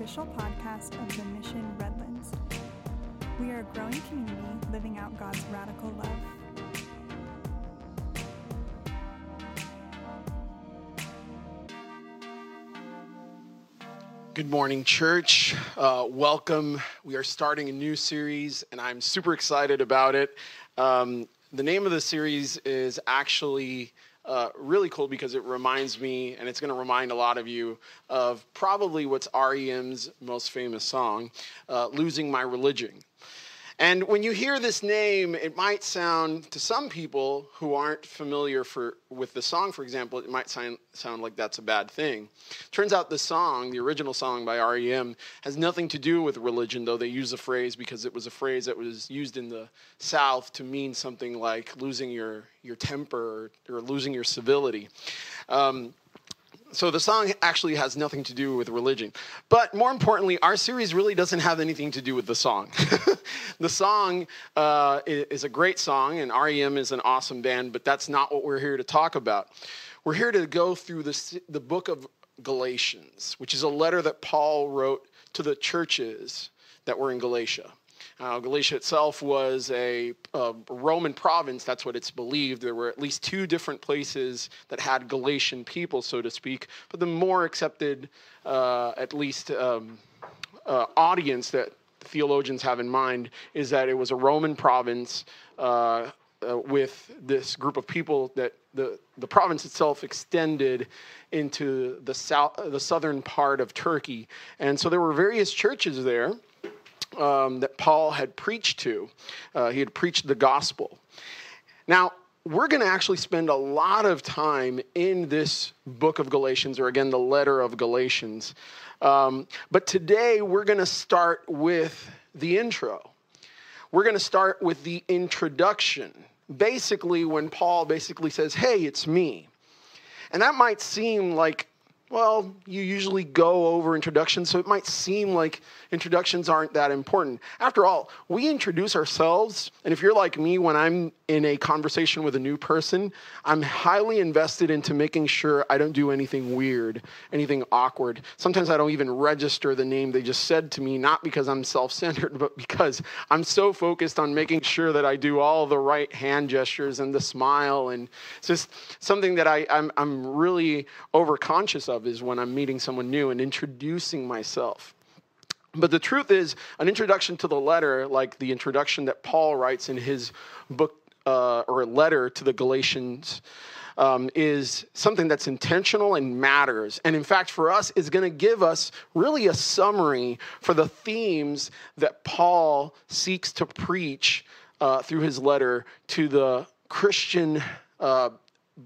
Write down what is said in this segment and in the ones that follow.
official podcast of the Mission Redlands. We are a growing community living out God's radical love. Good morning, church. Welcome. We are starting a new series, and I'm super excited about it. The name of the series is actually really cool because it reminds me, and it's going to remind a lot of you, of probably what's R.E.M.'s most famous song, Losing My Religion. And when you hear this name, it might sound, to some people who aren't familiar with the song, for example, it might sound like that's a bad thing. Turns out the song, the original song by R.E.M., has nothing to do with religion, though they use the phrase because it was a phrase that was used in the South to mean something like losing your temper or losing your civility. So the song actually has nothing to do with religion. But more importantly, our series really doesn't have anything to do with the song. The song is a great song, and R.E.M. is an awesome band, but that's not what we're here to talk about. We're here to go through the book of Galatians, which is a letter that Paul wrote to the churches that were in Galatia. Galatia itself was a Roman province. That's what it's believed. There were at least two different places that had Galatian people, so to speak. But the more accepted, audience that theologians have in mind is that it was a Roman province with this group of people that the province itself extended into the southern part of Turkey. And so there were various churches there. That Paul had preached to. He had preached the gospel. Now, we're going to actually spend a lot of time in this book of Galatians, or again, the letter of Galatians. But today, we're going to start with the intro. We're going to start with the introduction. Basically, when Paul says, hey, it's me. And that might seem like, well, you usually go over introductions, so it might seem like introductions aren't that important. After all, we introduce ourselves, and if you're like me, when I'm in a conversation with a new person, I'm highly invested into making sure I don't do anything weird, anything awkward. Sometimes I don't even register the name they just said to me, not because I'm self-centered, but because I'm so focused on making sure that I do all the right hand gestures and the smile, and it's just something that I'm really overconscious of. Is when I'm meeting someone new and introducing myself. But the truth is, an introduction to the letter, like the introduction that Paul writes in his book or letter to the Galatians, is something that's intentional and matters. And in fact, for us, is going to give us really a summary for the themes that Paul seeks to preach through his letter to the Christian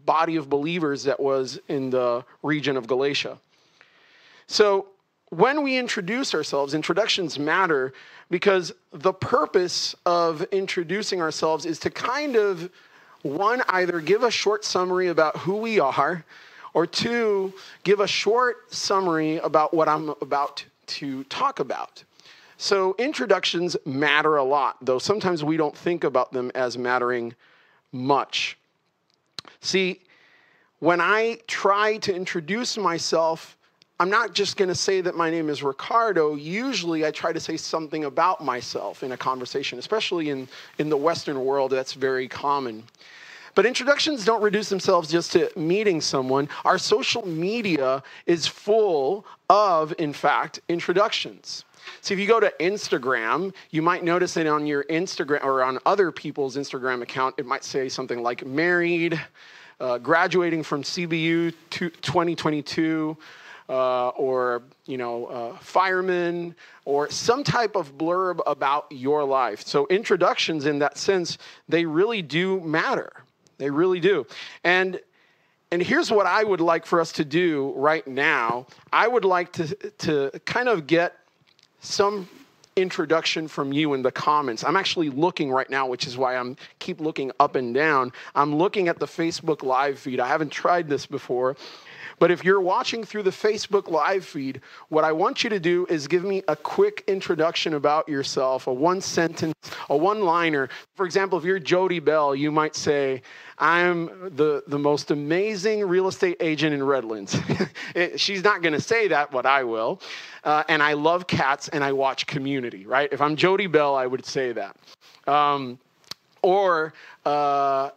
body of believers that was in the region of Galatia. So when we introduce ourselves, introductions matter because the purpose of introducing ourselves is to kind of, one, either give a short summary about who we are, or two, give a short summary about what I'm about to talk about. So introductions matter a lot, though sometimes we don't think about them as mattering much. See, when I try to introduce myself, I'm not just going to say that my name is Ricardo. Usually I try to say something about myself in a conversation, especially in the Western world. That's very common. But introductions don't reduce themselves just to meeting someone. Our social media is full of, in fact, introductions. So if you go to Instagram, you might notice that on your Instagram or on other people's Instagram account, it might say something like married, graduating from CBU 2022, or, fireman, or some type of blurb about your life. So introductions in that sense, they really do matter. They really do. And here's what I would like for us to do right now. I would like to kind of get some introduction from you in the comments. I'm actually looking right now, which is why I'm keep looking up and down. I'm looking at the Facebook Live feed. I haven't tried this before, But if you're watching through the Facebook live feed, what I want you to do is give me a quick introduction about yourself, a one sentence, a one-liner. For example, if you're Jody Bell, you might say, I'm the most amazing real estate agent in Redlands. She's not going to say that, but I will. And I love cats and I watch Community, right? If I'm Jody Bell, I would say that. Or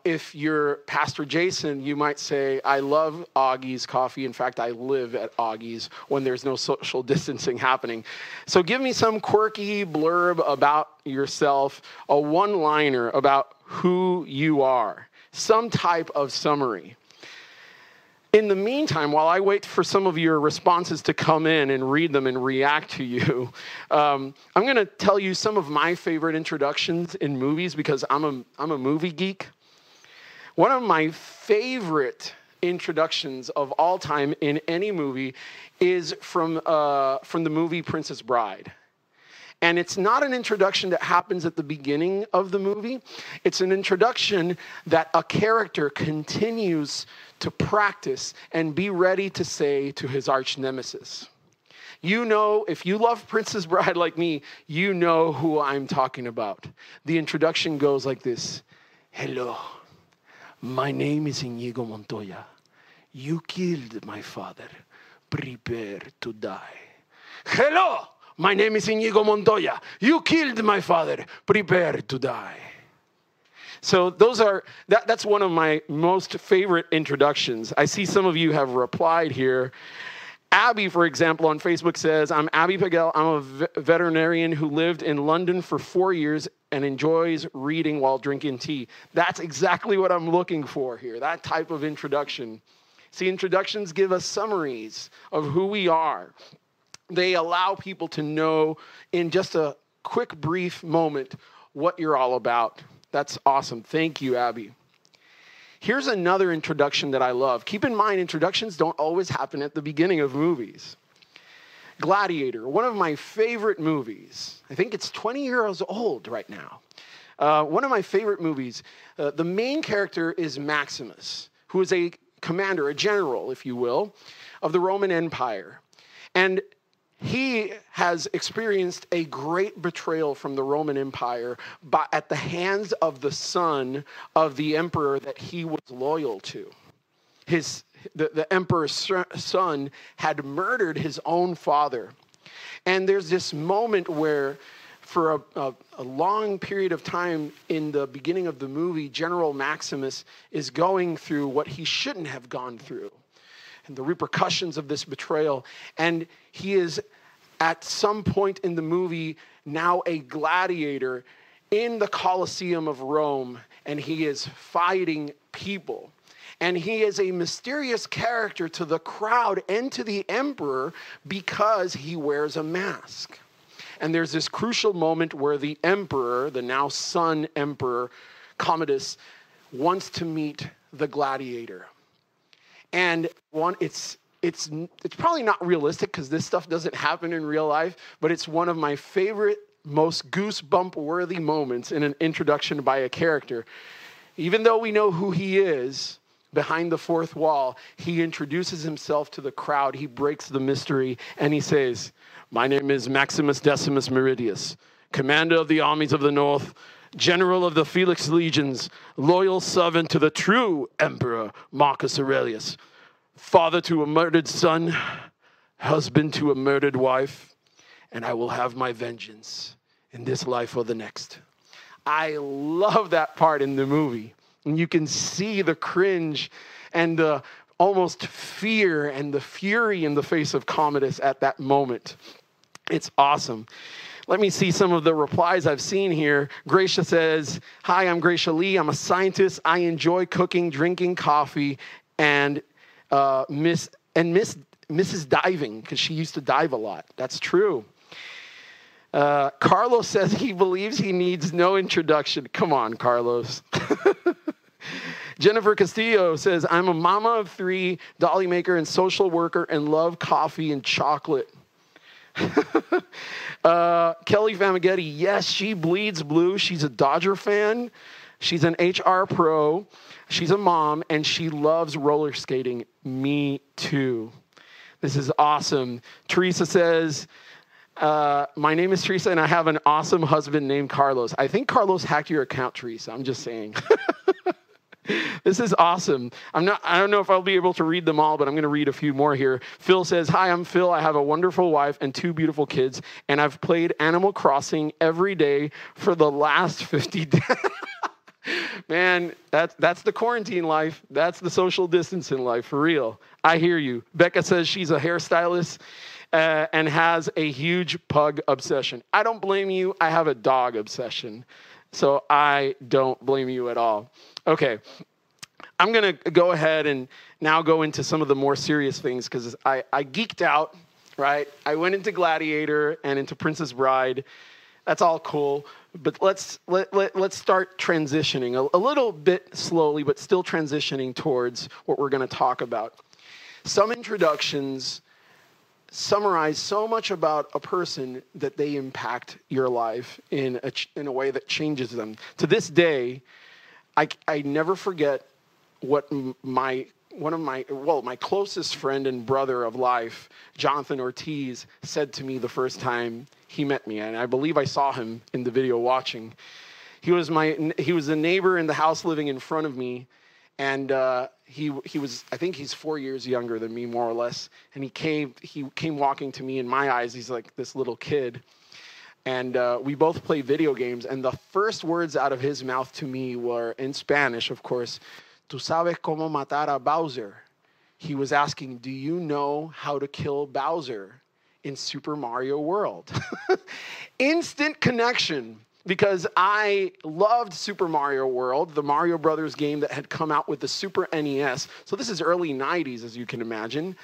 if you're Pastor Jason, you might say, I love Augie's coffee. In fact, I live at Augie's when there's no social distancing happening. So give me some quirky blurb about yourself, a one-liner about who you are, some type of summary. In the meantime, while I wait for some of your responses to come in and read them and react to you, I'm going to tell you some of my favorite introductions in movies because I'm a movie geek. One of my favorite introductions of all time in any movie is from the movie Princess Bride. And it's not an introduction that happens at the beginning of the movie. It's an introduction that a character continues to practice and be ready to say to his arch nemesis. You know, if you love Princess Bride like me, you know who I'm talking about. The introduction goes like this. Hello, my name is Inigo Montoya. You killed my father. Prepare to die. Hello! My name is Inigo Montoya. You killed my father. Prepare to die. So those are that's one of my most favorite introductions. I see some of you have replied here. Abby, for example, on Facebook says, I'm Abby Pagel. I'm a veterinarian who lived in London for 4 years and enjoys reading while drinking tea. That's exactly what I'm looking for here, that type of introduction. See, introductions give us summaries of who we are. They allow people to know in just a quick, brief moment what you're all about. That's awesome. Thank you, Abby. Here's another introduction that I love. Keep in mind, introductions don't always happen at the beginning of movies. Gladiator, one of my favorite movies. I think it's 20 years old right now. One of my favorite movies. The main character is Maximus, who is a commander, a general, if you will, of the Roman Empire. And he has experienced a great betrayal from the Roman Empire at the hands of the son of the emperor that he was loyal to. The emperor's son had murdered his own father. And there's this moment where for a long period of time in the beginning of the movie, General Maximus is going through what he shouldn't have gone through, and the repercussions of this betrayal. And he is, at some point in the movie, now a gladiator in the Colosseum of Rome, and he is fighting people. And he is a mysterious character to the crowd and to the emperor because he wears a mask. And there's this crucial moment where the emperor, the now son emperor, Commodus, wants to meet the gladiator. And one, it's probably not realistic because this stuff doesn't happen in real life, but it's one of my favorite, most goosebump-worthy moments in an introduction by a character. Even though we know who he is, behind the fourth wall, he introduces himself to the crowd. He breaks the mystery, and he says, my name is Maximus Decimus Meridius, commander of the armies of the north, general of the Felix Legions, loyal servant to the true emperor, Marcus Aurelius, father to a murdered son, husband to a murdered wife, and I will have my vengeance in this life or the next. I love that part in the movie. And you can see the cringe and the almost fear and the fury in the face of Commodus at that moment. It's awesome. Let me see some of the replies I've seen here. Gracia says, hi, I'm Gracia Lee. I'm a scientist. I enjoy cooking, drinking coffee, and Mrs. Diving, because she used to dive a lot. That's true. Carlos says he believes he needs no introduction. Come on, Carlos. Jennifer Castillo says, I'm a mama of three, dolly maker and social worker, and love coffee and chocolate. Kelly Famigetti, yes, she bleeds blue. She's a Dodger fan. She's an HR pro, she's a mom, and she loves roller skating. Me too. This is awesome. Teresa says, my name is Teresa, and I have an awesome husband named Carlos. I think Carlos hacked your account, Teresa. I'm just saying. This is awesome. I don't know if I'll be able to read them all, but I'm going to read a few more here. Phil says, hi, I'm Phil. I have a wonderful wife and two beautiful kids, and I've played Animal Crossing every day for the last 50 days. Man, that's the quarantine life. That's the social distancing life, for real. I hear you. Becca says she's a hairstylist and has a huge pug obsession. I don't blame you. I have a dog obsession, so I don't blame you at all. Okay, I'm going to go ahead and now go into some of the more serious things because I geeked out, right? I went into Gladiator and into Princess Bride. That's all cool. But let's start transitioning a little bit slowly, but still transitioning towards what we're going to talk about. Some introductions summarize so much about a person that they impact your life in a way that changes them. To this day, I never forget what my closest friend and brother of life, Jonathan Ortiz, said to me the first time he met me, and I believe I saw him in the video watching. He was a neighbor in the house living in front of me, and he was I think he's 4 years younger than me, more or less. And he came walking to me. In my eyes, he's like this little kid. And we both play video games, and the first words out of his mouth to me were, in Spanish, of course, "Tú sabes cómo matar a Bowser?" He was asking, do you know how to kill Bowser in Super Mario World? Instant connection, because I loved Super Mario World, the Mario Brothers game that had come out with the Super NES. So this is early 90s, as you can imagine.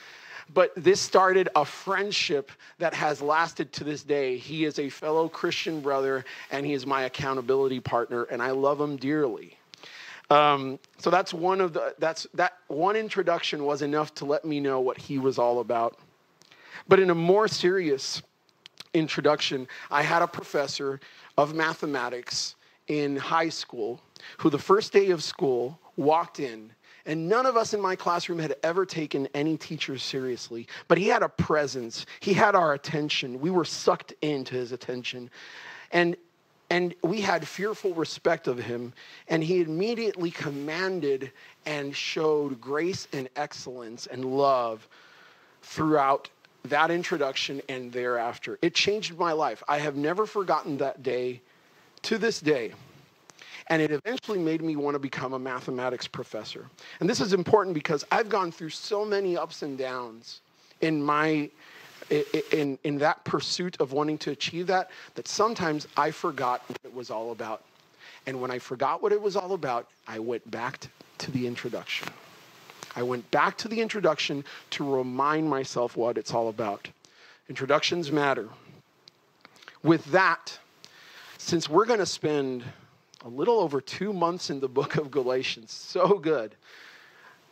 But this started a friendship that has lasted to this day. He is a fellow Christian brother, and he is my accountability partner, and I love him dearly. So that's one introduction was enough to let me know what he was all about. But in a more serious introduction, I had a professor of mathematics in high school who the first day of school walked in. And none of us in my classroom had ever taken any teachers seriously. But he had a presence. He had our attention. We were sucked into his attention. And we had fearful respect of him. And he immediately commanded and showed grace and excellence and love throughout that introduction and thereafter. It changed my life. I have never forgotten that day to this day. And it eventually made me want to become a mathematics professor. And this is important because I've gone through so many ups and downs in that pursuit of wanting to achieve that sometimes I forgot what it was all about. And when I forgot what it was all about, I went back to the introduction. I went back to the introduction to remind myself what it's all about. Introductions matter. With that, since we're going to spend a little over 2 months in the book of Galatians. So good.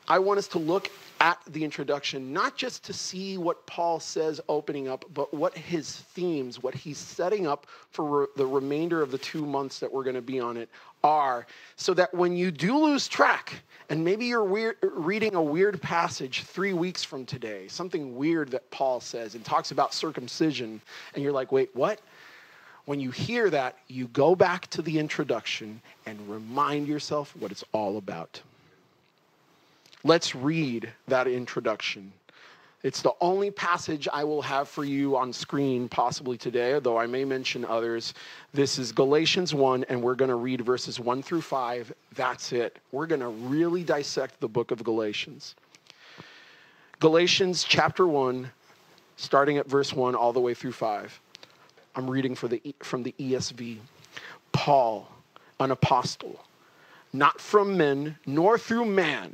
I want us to look at the introduction, not just to see what Paul says opening up, but what his themes, what he's setting up for the remainder of the 2 months that we're going to be on it are, so that when you do lose track, and maybe you're reading a weird passage 3 weeks from today, something weird that Paul says and talks about circumcision, and you're like, wait, what? When you hear that, you go back to the introduction and remind yourself what it's all about. Let's read that introduction. It's the only passage I will have for you on screen possibly today, though I may mention others. This is Galatians 1, and we're going to read verses 1 through 5. That's it. We're going to really dissect the book of Galatians. Galatians chapter 1, starting at verse 1 all the way through 5. I'm reading from the ESV. Paul, an apostle, not from men, nor through man,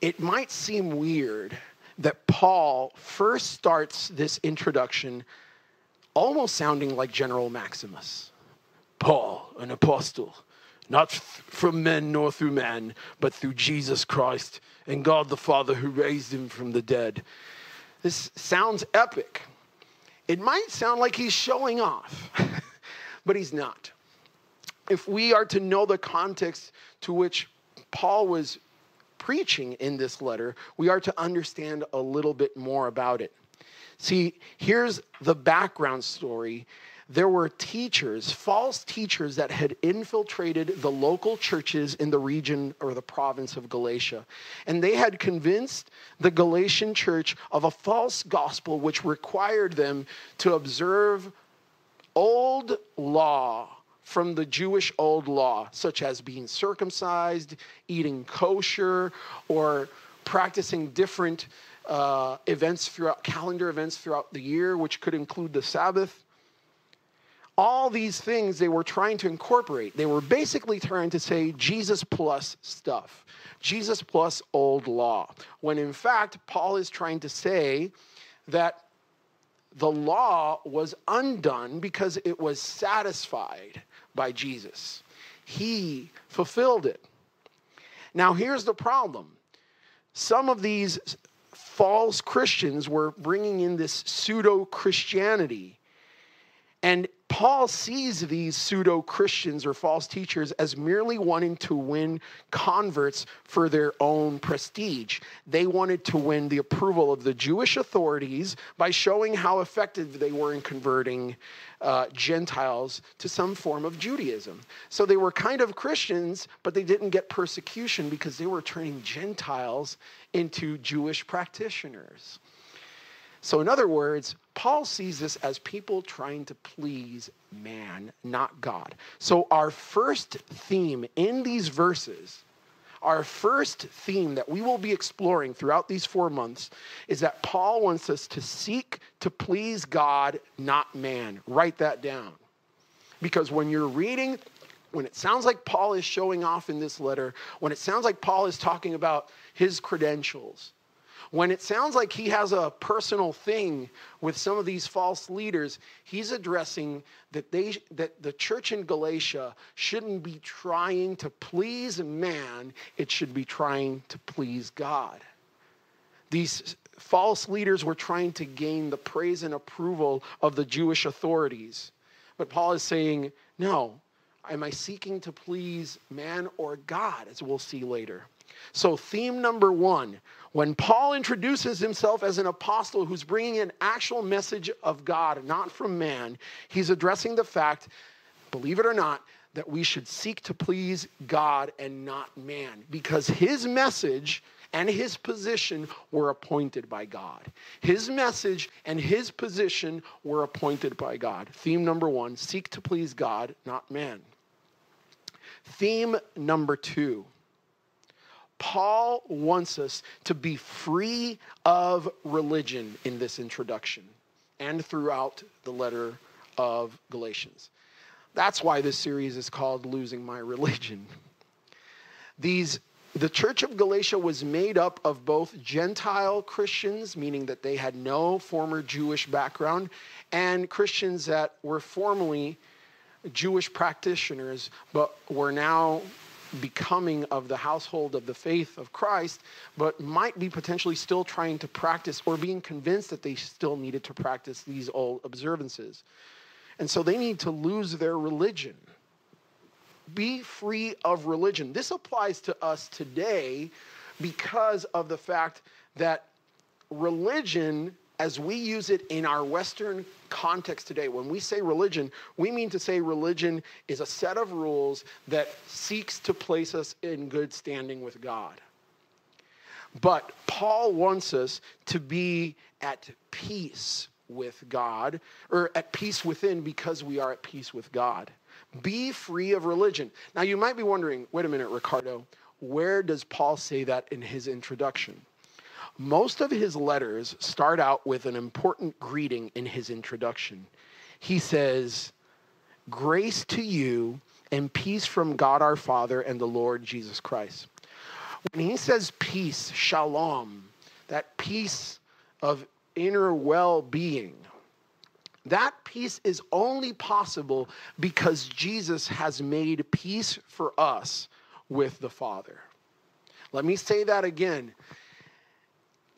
It might seem weird that Paul first starts this introduction almost sounding like General Maximus. Paul, an apostle, not from men nor through man, but through Jesus Christ and God the Father who raised him from the dead. This sounds epic. It might sound like he's showing off, but he's not. If we are to know the context to which Paul was preaching in this letter, we are to understand a little bit more about it. See, here's the background story. There were teachers, false teachers, that had infiltrated the local churches in the region or the province of Galatia. And they had convinced the Galatian church of a false gospel which required them to observe old law from the Jewish old law, such as being circumcised, eating kosher, or practicing different calendar events throughout the year, which could include the Sabbath. All these things they were trying to incorporate. They were basically trying to say Jesus plus stuff, Jesus plus old law, when in fact Paul is trying to say that the law was undone because it was satisfied by Jesus. He fulfilled it. Now here's the problem. Some of these false Christians were bringing in this pseudo-Christianity. And Paul sees these pseudo-Christians or false teachers as merely wanting to win converts for their own prestige. They wanted to win the approval of the Jewish authorities by showing how effective they were in converting Gentiles to some form of Judaism. So they were kind of Christians, but they didn't get persecution because they were turning Gentiles into Jewish practitioners. So in other words, Paul sees this as people trying to please man, not God. So our first theme in these verses, our first theme that we will be exploring throughout these 4 months is that Paul wants us to seek to please God, not man. Write that down. Because when you're reading, when it sounds like Paul is showing off in this letter, when it sounds like Paul is talking about his credentials, when it sounds like he has a personal thing with some of these false leaders, he's addressing that the church in Galatia shouldn't be trying to please man. It should be trying to please God. These false leaders were trying to gain the praise and approval of the Jewish authorities. But Paul is saying, no, am I seeking to please man or God, as we'll see later. So theme number one, when Paul introduces himself as an apostle who's bringing an actual message of God, not from man, he's addressing the fact, believe it or not, that we should seek to please God and not man, because his message and his position were appointed by God. His message and his position were appointed by God. Theme number one, seek to please God, not man. Theme number two, Paul wants us to be free of religion in this introduction and throughout the letter of Galatians. That's why this series is called Losing My Religion. The church of Galatia was made up of both Gentile Christians, meaning that they had no former Jewish background, and Christians that were formerly Jewish practitioners but were now becoming of the household of the faith of Christ, but might be potentially still trying to practice or being convinced that they still needed to practice these old observances. And so they need to lose their religion. Be free of religion. This applies to us today because of the fact that religion, as we use it in our Western context today, when we say religion, we mean to say religion is a set of rules that seeks to place us in good standing with God. But Paul wants us to be at peace with God, or at peace within, because we are at peace with God. Be free of religion. Now you might be wondering, wait a minute, Ricardo, where does Paul say that in his introduction? Most of his letters start out with an important greeting in his introduction. He says, grace to you and peace from God our Father and the Lord Jesus Christ. When he says peace, shalom, that peace of inner well-being, that peace is only possible because Jesus has made peace for us with the Father. Let me say that again.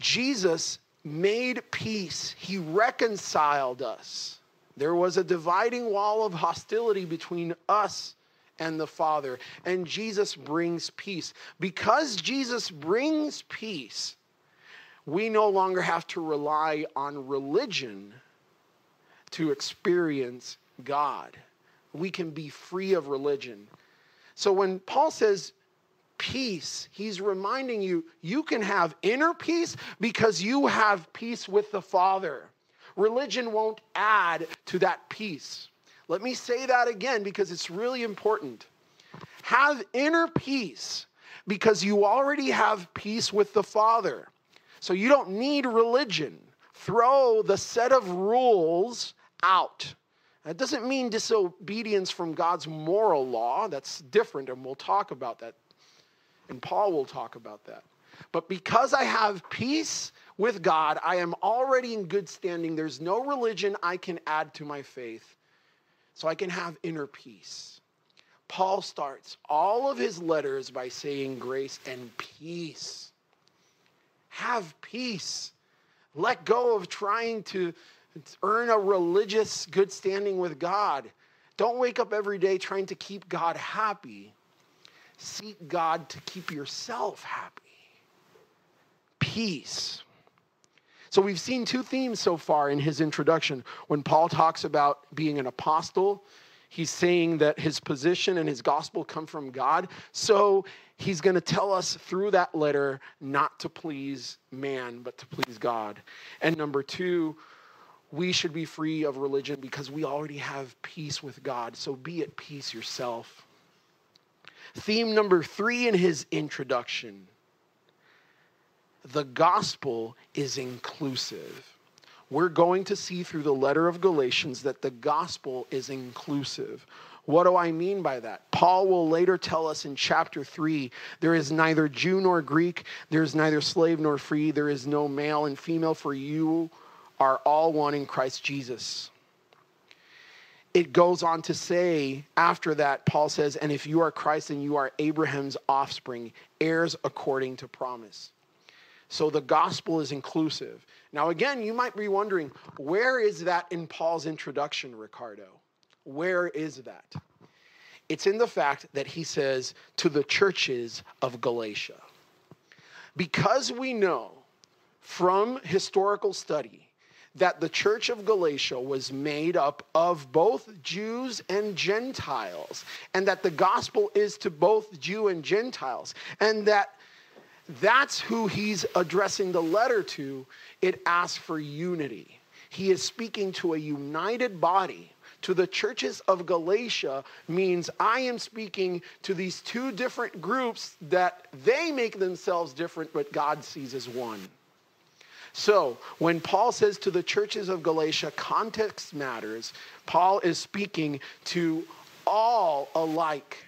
Jesus made peace. He reconciled us. There was a dividing wall of hostility between us and the Father, and Jesus brings peace. Because Jesus brings peace, we no longer have to rely on religion to experience God. We can be free of religion. So when Paul says peace, he's reminding you, you can have inner peace because you have peace with the Father. Religion won't add to that peace. Let me say that again because it's really important. Have inner peace because you already have peace with the Father. So you don't need religion. Throw the set of rules out. That doesn't mean disobedience from God's moral law. That's different, and we'll talk about that. And Paul will talk about that. But because I have peace with God, I am already in good standing. There's no religion I can add to my faith. So I can have inner peace. Paul starts all of his letters by saying grace and peace. Have peace. Let go of trying to earn a religious good standing with God. Don't wake up every day trying to keep God happy. Seek God to keep yourself happy. Peace. So we've seen two themes so far in his introduction. When Paul talks about being an apostle, he's saying that his position and his gospel come from God. So he's going to tell us through that letter not to please man, but to please God. And number two, we should be free of religion because we already have peace with God. So be at peace yourself. Theme number three in his introduction. The gospel is inclusive. We're going to see through the letter of Galatians that the gospel is inclusive. What do I mean by that? Paul will later tell us in chapter 3, there is neither Jew nor Greek, there is neither slave nor free, there is no male and female, for you are all one in Christ Jesus. It goes on to say, after that, Paul says, and if you are Christ, then you are Abraham's offspring, heirs according to promise. So the gospel is inclusive. Now, again, you might be wondering, where is that in Paul's introduction, Ricardo? Where is that? It's in the fact that he says to the churches of Galatia. Because we know from historical study that the church of Galatia was made up of both Jews and Gentiles, and that the gospel is to both Jew and Gentiles, and that's who he's addressing the letter to. It asks for unity. He is speaking to a united body. To the churches of Galatia means I am speaking to these two different groups that they make themselves different, but God sees as one. So when Paul says to the churches of Galatia, context matters. Paul is speaking to all alike.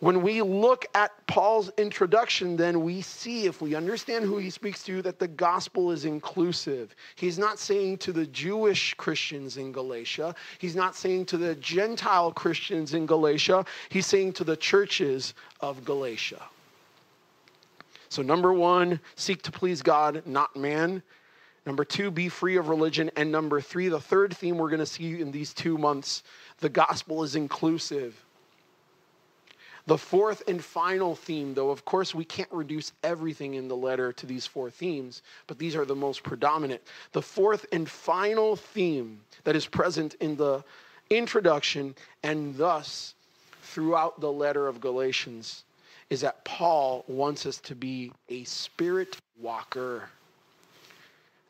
When we look at Paul's introduction, then we see, if we understand who he speaks to, that the gospel is inclusive. He's not saying to the Jewish Christians in Galatia. He's not saying to the Gentile Christians in Galatia. He's saying to the churches of Galatia. So number one, seek to please God, not man. Number two, be free of religion. And number three, the third theme we're going to see in these 2 months, the gospel is inclusive. The fourth and final theme, though, of course, we can't reduce everything in the letter to these four themes, but these are the most predominant. The fourth and final theme that is present in the introduction and thus throughout the letter of Galatians is that Paul wants us to be a spirit walker.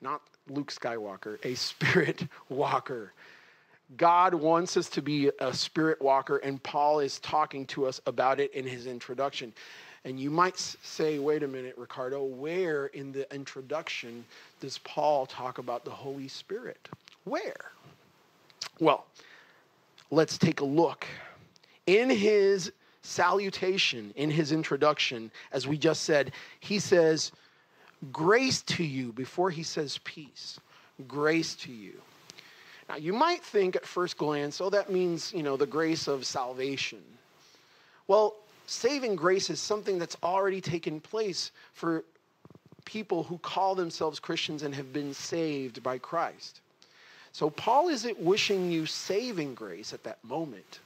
Not Luke Skywalker, a spirit walker. God wants us to be a spirit walker, and Paul is talking to us about it in his introduction. And you might say, wait a minute, Ricardo, where in the introduction does Paul talk about the Holy Spirit? Where? Well, let's take a look. In his salutation, in his introduction, as we just said, he says, grace to you, before he says peace. Grace to you. Now, you might think at first glance, oh, that means, you know, the grace of salvation. Well, saving grace is something that's already taken place for people who call themselves Christians and have been saved by Christ. So Paul isn't wishing you saving grace at that moment.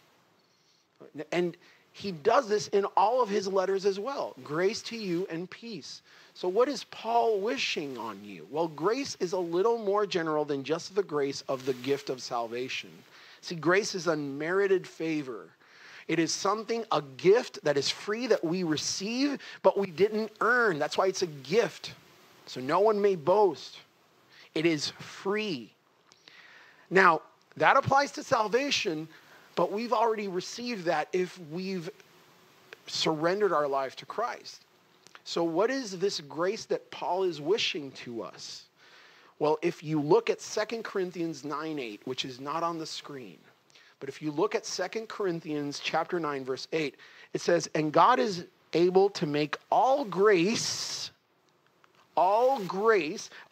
And he does this in all of his letters as well. Grace to you and peace. So what is Paul wishing on you? Well, grace is a little more general than just the grace of the gift of salvation. See, grace is unmerited favor. It is something, a gift that is free that we receive, but we didn't earn. That's why it's a gift. So no one may boast. It is free. Now, that applies to salvation, but we've already received that if we've surrendered our life to Christ. So what is this grace that Paul is wishing to us? Well, if you look at 2 Corinthians 9:8, which is not on the screen, but if you look at 2 Corinthians chapter 9, verse 8, it says, and God is able to make all grace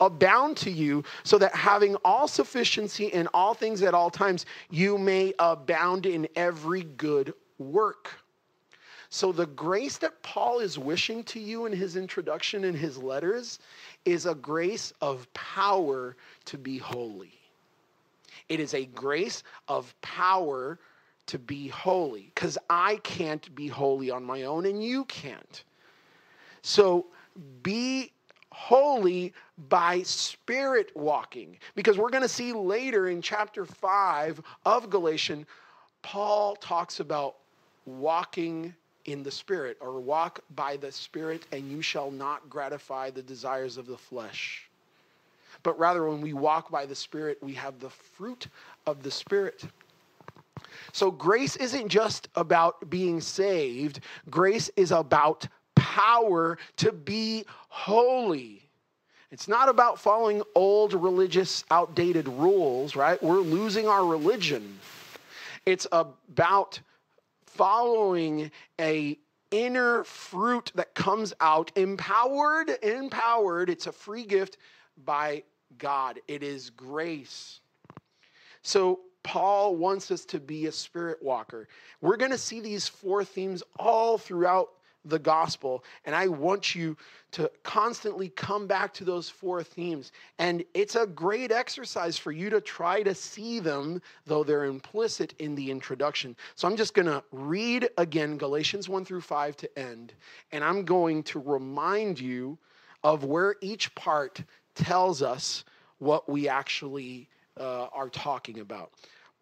abound to you, so that having all sufficiency in all things at all times, you may abound in every good work. So the grace that Paul is wishing to you in his introduction, in his letters, is a grace of power to be holy. It is a grace of power to be holy, because I can't be holy on my own and you can't. So be holy by spirit walking, because we're going to see later in chapter 5 of Galatians, Paul talks about walking in the spirit, or walk by the spirit, and you shall not gratify the desires of the flesh. But rather, when we walk by the Spirit, we have the fruit of the Spirit. So grace isn't just about being saved. Grace is about power to be holy. It's not about following old religious, outdated rules, right? We're losing our religion. It's about following a inner fruit that comes out empowered. It's a free gift by God. It is grace. So Paul wants us to be a spirit walker. We're going to see these four themes all throughout the gospel, and I want you to constantly come back to those four themes. And it's a great exercise for you to try to see them, though they're implicit in the introduction. So I'm just going to read again Galatians 1 through 5 to end, and I'm going to remind you of where each part tells us what we actually are talking about.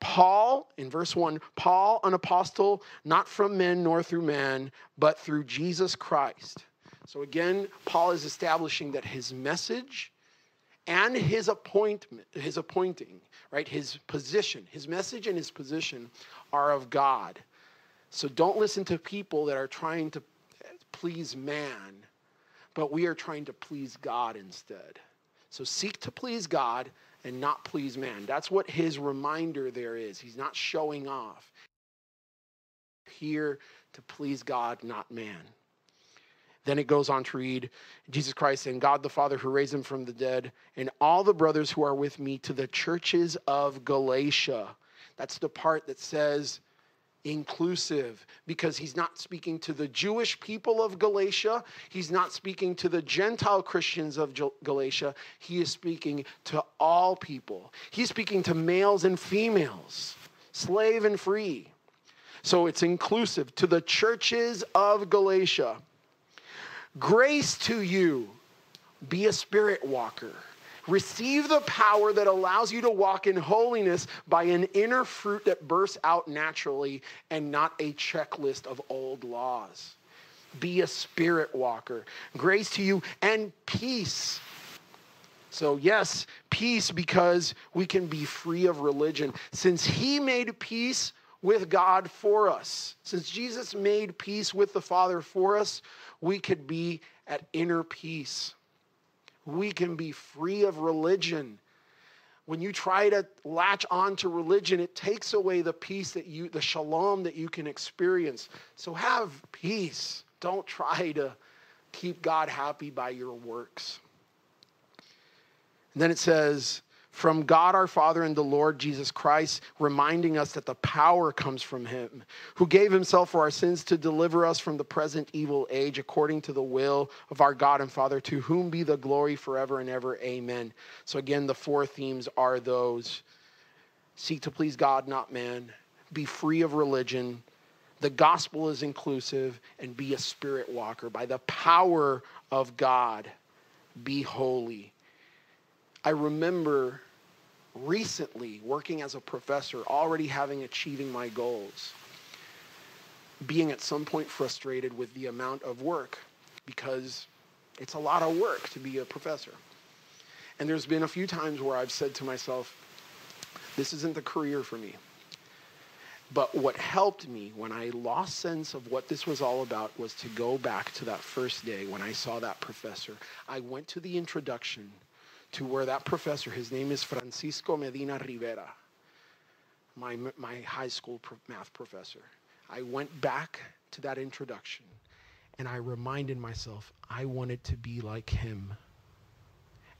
Paul, in verse 1, Paul, an apostle, not from men nor through man, but through Jesus Christ. So again, Paul is establishing that his message and his appointment, his appointing, right, his position, his message and his position are of God. So don't listen to people that are trying to please man, but we are trying to please God instead. So seek to please God and not please man. That's what his reminder there is. He's not showing off. Here to please God, not man. Then it goes on to read, Jesus Christ and God the Father who raised him from the dead, and all the brothers who are with me to the churches of Galatia. That's the part that says inclusive, because he's not speaking to the Jewish people of Galatia. He's not speaking to the Gentile Christians of Galatia. He is speaking to all people. He's speaking to males and females, slave and free. So it's inclusive to the churches of Galatia. Grace to you. Be a spirit walker. Receive the power that allows you to walk in holiness by an inner fruit that bursts out naturally and not a checklist of old laws. Be a spirit walker. Grace to you and peace. So yes, peace, because we can be free of religion. Since he made peace with God for us, since Jesus made peace with the Father for us, we could be at inner peace. We can be free of religion. When you try to latch on to religion, it takes away the peace that you, the shalom that you can experience. So have peace. Don't try to keep God happy by your works. And then it says, from God our Father and the Lord Jesus Christ, reminding us that the power comes from him, who gave himself for our sins to deliver us from the present evil age, according to the will of our God and Father, to whom be the glory forever and ever. Amen. So again, the four themes are those: seek to please God, not man; be free of religion; the gospel is inclusive; and be a spirit walker. By the power of God, be holy. I remember recently working as a professor, already achieving my goals, being at some point frustrated with the amount of work, because it's a lot of work to be a professor. And there's been a few times where I've said to myself, this isn't the career for me. But what helped me when I lost sense of what this was all about was to go back to that first day when I saw that professor. I went to the introduction to where that professor, his name is Francisco Medina Rivera, my high school math professor. I went back to that introduction and I reminded myself I wanted to be like him.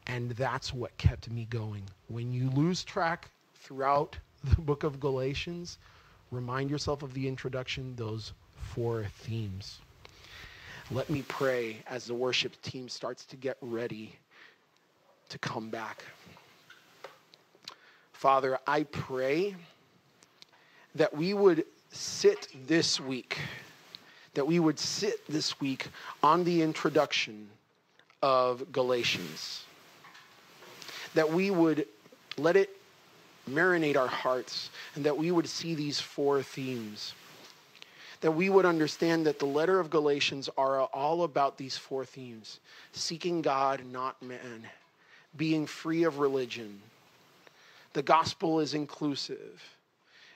And that's what kept me going. When you lose track throughout the book of Galatians, remind yourself of the introduction, those four themes. Let me pray as the worship team starts to get ready to come back. Father, I pray that we would sit this week, on the introduction of Galatians, that we would let it marinate our hearts, and that we would see these four themes, that we would understand that the letter of Galatians are all about these four themes: seeking God, not man; being free of religion; the gospel is inclusive;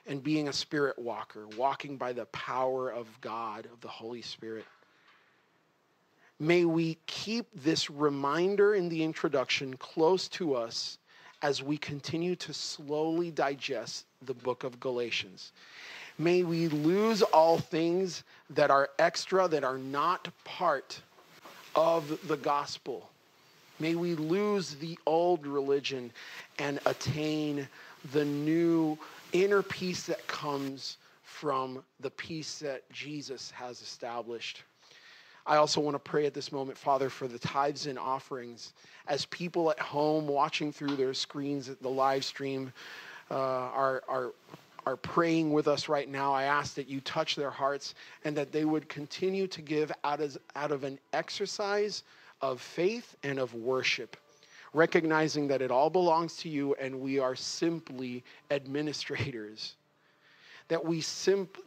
and being a spirit walker, walking by the power of God, of the Holy Spirit. May we keep this reminder in the introduction close to us as we continue to slowly digest the book of Galatians. May we lose all things that are extra, that are not part of the gospel. May we lose the old religion and attain the new inner peace that comes from the peace that Jesus has established. I also want to pray at this moment, Father, for the tithes and offerings. As people at home watching through their screens at the live stream are praying with us right now, I ask that you touch their hearts and that they would continue to give out of an exercise of faith and of worship, recognizing that it all belongs to you and we are simply administrators, that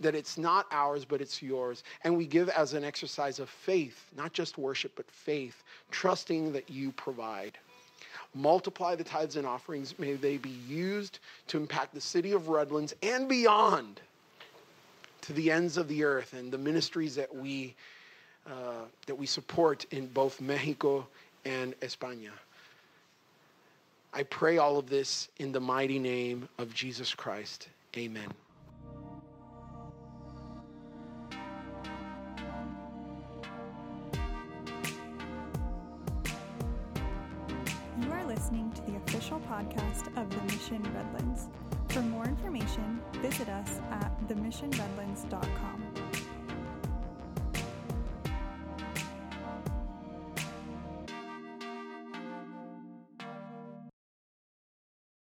that it's not ours, but it's yours. And we give as an exercise of faith, not just worship, but faith, trusting that you provide. Multiply the tithes and offerings. May they be used to impact the city of Redlands and beyond, to the ends of the earth, and the ministries that we support in both Mexico and España. I pray all of this in the mighty name of Jesus Christ. Amen. You are listening to the official podcast of the Mission Redlands. For more information, visit us at themissionredlands.com.